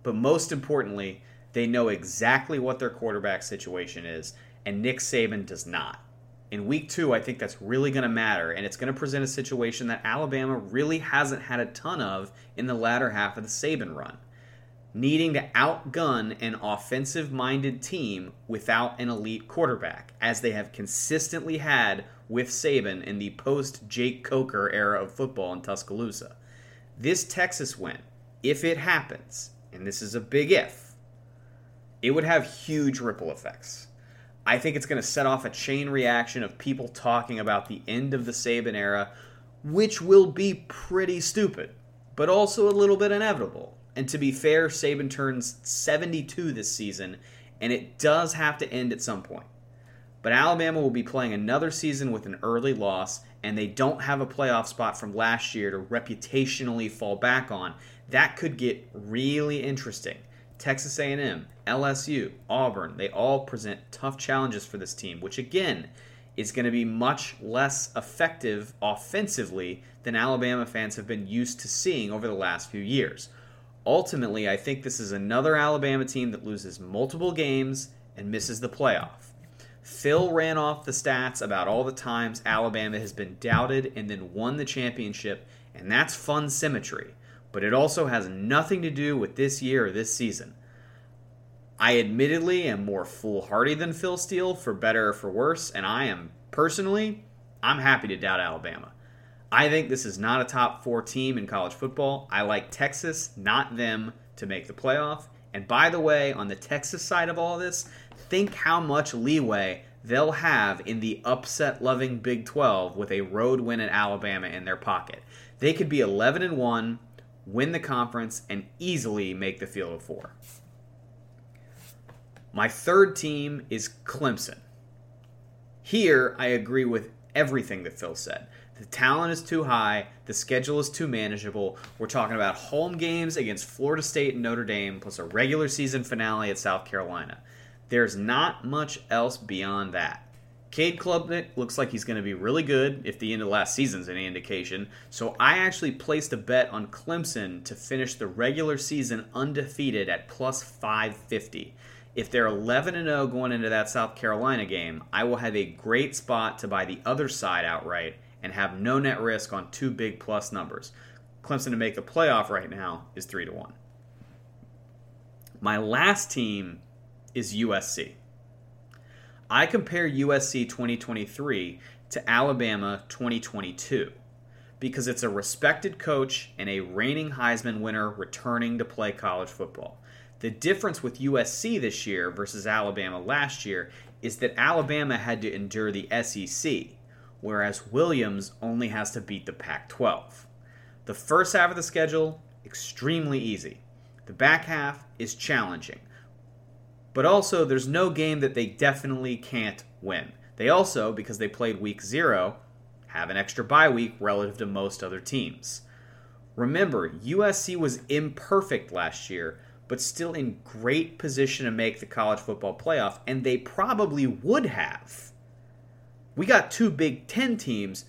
but most importantly, they know exactly what their quarterback situation is, and Nick Saban does not. In week two, I think that's really going to matter, and it's going to present a situation that Alabama really hasn't had a ton of in the latter half of the Saban run. Needing to outgun an offensive-minded team without an elite quarterback, as they have consistently had with Saban in the post-Jake Coker era of football in Tuscaloosa. This Texas win, if it happens, and this is a big if, it would have huge ripple effects. I think it's going to set off a chain reaction of people talking about the end of the Saban era, which will be pretty stupid, but also a little bit inevitable. And to be fair, Saban turns seventy-two this season, and it does have to end at some point. But Alabama will be playing another season with an early loss, and they don't have a playoff spot from last year to reputationally fall back on. That could get really interesting. Texas A and M, L S U, Auburn, they all present tough challenges for this team, which again is going to be much less effective offensively than Alabama fans have been used to seeing over the last few years. Ultimately, I think this is another Alabama team that loses multiple games and misses the playoff. Phil ran off the stats about all the times Alabama has been doubted and then won the championship, and that's fun symmetry, but it also has nothing to do with this year or this season. I admittedly am more foolhardy than Phil Steele, for better or for worse, and I am, personally, I'm happy to doubt Alabama. I think this is not a top four team in college football. I like Texas, not them, to make the playoff. And by the way, on the Texas side of all this, think how much leeway they'll have in the upset-loving Big twelve with a road win at Alabama in their pocket. They could be eleven and one, win the conference, and easily make the Field of Four. My third team is Clemson. Here, I agree with everything that Phil said. The talent is too high. The schedule is too manageable. We're talking about home games against Florida State and Notre Dame, plus a regular season finale at South Carolina. There's not much else beyond that. Cade Klubnik looks like he's going to be really good, if the end of last season's any indication. So I actually placed a bet on Clemson to finish the regular season undefeated at plus five fifty. If they're eleven and oh going into that South Carolina game, I will have a great spot to buy the other side outright and have no net risk on two big plus numbers. Clemson to make the playoff right now is three to one. My last team is U S C. I compare U S C twenty twenty-three to Alabama twenty twenty-two because it's a respected coach and a reigning Heisman winner returning to play college football. The difference with U S C this year versus Alabama last year is that Alabama had to endure the S E C, whereas Williams only has to beat the Pac twelve. The first half of the schedule, extremely easy. The back half is challenging. But also, there's no game that they definitely can't win. They also, because they played week zero, have an extra bye week relative to most other teams. Remember, U S C was imperfect last year, but still in great position to make the college football playoff, and they probably would have. We got two Big Ten teams.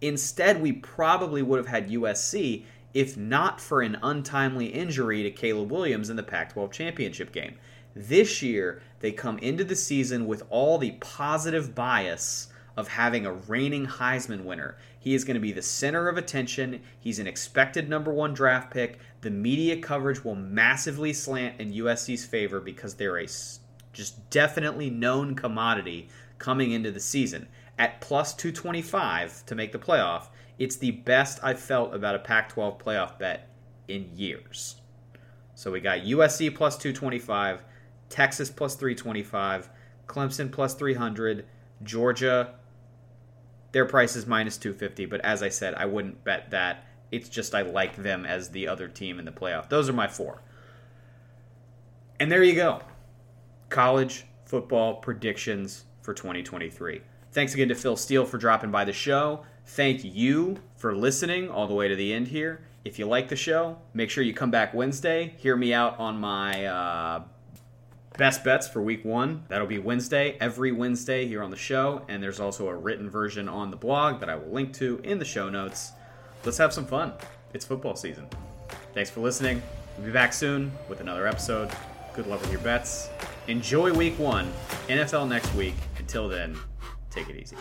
Instead, we probably would have had U S C if not for an untimely injury to Caleb Williams in the Pac twelve championship game. This year, they come into the season with all the positive bias of having a reigning Heisman winner. He is going to be the center of attention. He's an expected number one draft pick. The media coverage will massively slant in U S C's favor because they're a just definitely known commodity coming into the season. At plus two twenty-five to make the playoff, it's the best I've felt about a Pac twelve playoff bet in years. So we got U S C plus two twenty-five, Texas plus three twenty-five, Clemson plus three hundred, Georgia, their price is minus two fifty, but as I said, I wouldn't bet that. It's just I like them as the other team in the playoff. Those are my four. And there you go. College football predictions for twenty twenty-three. Thanks again to Phil Steele for dropping by the show. Thank you for listening all the way to the end here. If you like the show, make sure you come back Wednesday. Hear me out on my uh, best bets for week one. That'll be Wednesday, every Wednesday here on the show. And there's also a written version on the blog that I will link to in the show notes. Let's have some fun. It's football season. Thanks for listening. We'll be back soon with another episode. Good luck with your bets. Enjoy week one. N F L next week. Until then, take it easy.